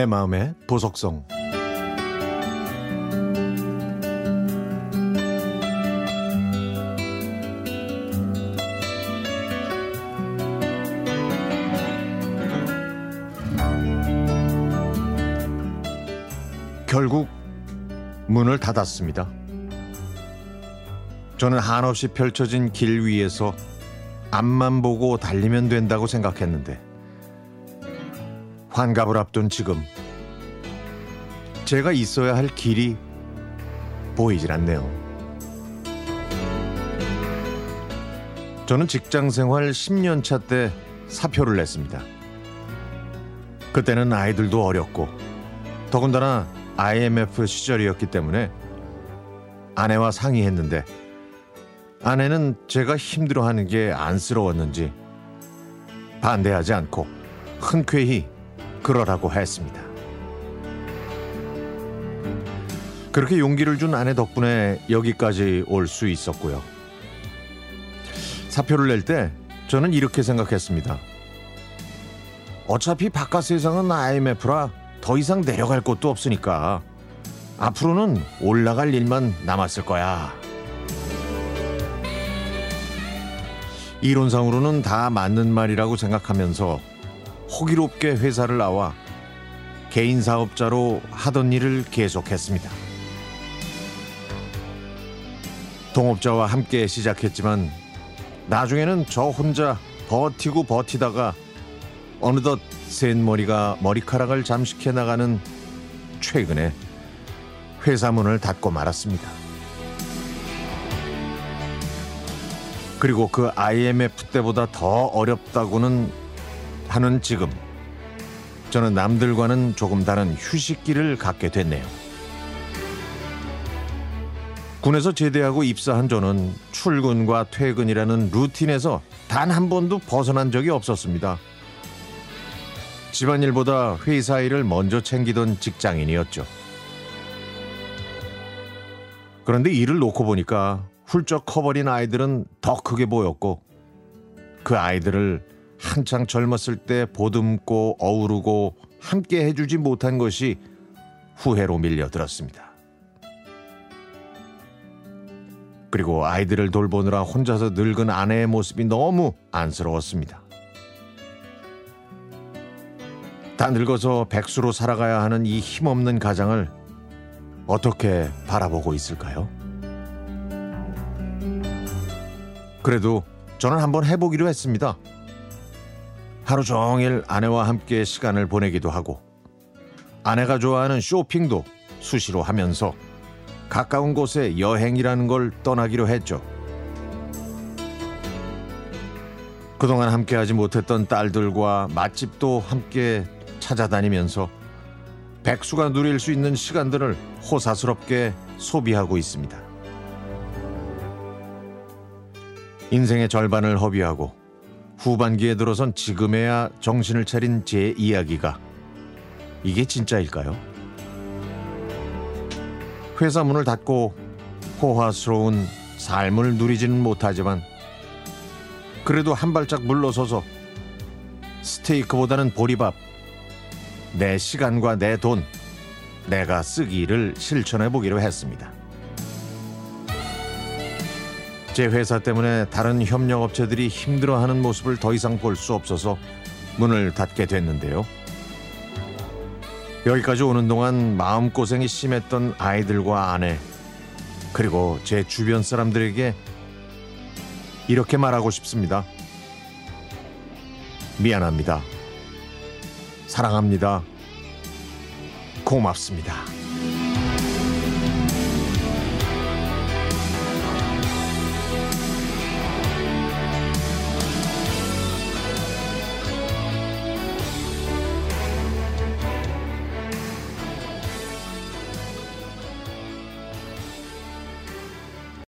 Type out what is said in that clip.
내 마음의 보석성. 결국 문을 닫았습니다. 저는 한없이 펼쳐진 길 위에서 앞만 보고 달리면 된다고 생각했는데 환갑을 앞둔 지금 제가 있어야 할 길이 보이질 않네요. 저는 직장생활 10년 차 때 사표를 냈습니다. 그때는 아이들도 어렸고 더군다나 IMF 시절이었기 때문에 아내와 상의했는데 아내는 제가 힘들어하는 게 안쓰러웠는지 반대하지 않고 흔쾌히 그러라고 했습니다. 그렇게 용기를 준 아내 덕분에 여기까지 올 수 있었고요. 사표를 낼 때 저는 이렇게 생각했습니다. 어차피 바깥 세상은 IMF라 더 이상 내려갈 곳도 없으니까 앞으로는 올라갈 일만 남았을 거야. 이론상으로는 다 맞는 말이라고 생각하면서 호기롭게 회사를 나와 개인 사업자로 하던 일을 계속했습니다. 동업자와 함께 시작했지만 나중에는 저 혼자 버티고 버티다가 어느덧 센 머리가 머리카락을 잠식해 나가는 최근에 회사 문을 닫고 말았습니다. 그리고 그 IMF 때보다 더 어렵다고는 하는 지금 저는 남들과는 조금 다른 휴식기를 갖게 됐네요. 군에서 제대하고 입사한 저는 출근과 퇴근이라는 루틴에서 단 한 번도 벗어난 적이 없었습니다. 집안일보다 회사 일을 먼저 챙기던 직장인이었죠. 그런데 일을 놓고 보니까 훌쩍 커버린 아이들은 더 크게 보였고 그 아이들을 한창 젊었을 때 보듬고 어우르고 함께 해주지 못한 것이 후회로 밀려들었습니다. 그리고 아이들을 돌보느라 혼자서 늙은 아내의 모습이 너무 안쓰러웠습니다. 다 늙어서 백수로 살아가야 하는 이 힘없는 가장을 어떻게 바라보고 있을까요? 그래도 저는 한번 해보기로 했습니다. 하루 종일 아내와 함께 시간을 보내기도 하고 아내가 좋아하는 쇼핑도 수시로 하면서 가까운 곳에 여행이라는 걸 떠나기로 했죠. 그동안 함께하지 못했던 딸들과 맛집도 함께 찾아다니면서 백수가 누릴 수 있는 시간들을 호사스럽게 소비하고 있습니다. 인생의 절반을 허비하고 후반기에 들어선 지금에야 정신을 차린 제 이야기가 이게 진짜일까요? 회사 문을 닫고 호화스러운 삶을 누리지는 못하지만 그래도 한 발짝 물러서서 스테이크보다는 보리밥, 내 시간과 내 돈, 내가 쓰기를 실천해보기로 했습니다. 제 회사 때문에 다른 협력업체들이 힘들어하는 모습을 더 이상 볼 수 없어서 문을 닫게 됐는데요. 여기까지 오는 동안 마음고생이 심했던 아이들과 아내 그리고 제 주변 사람들에게 이렇게 말하고 싶습니다. 미안합니다. 사랑합니다. 고맙습니다.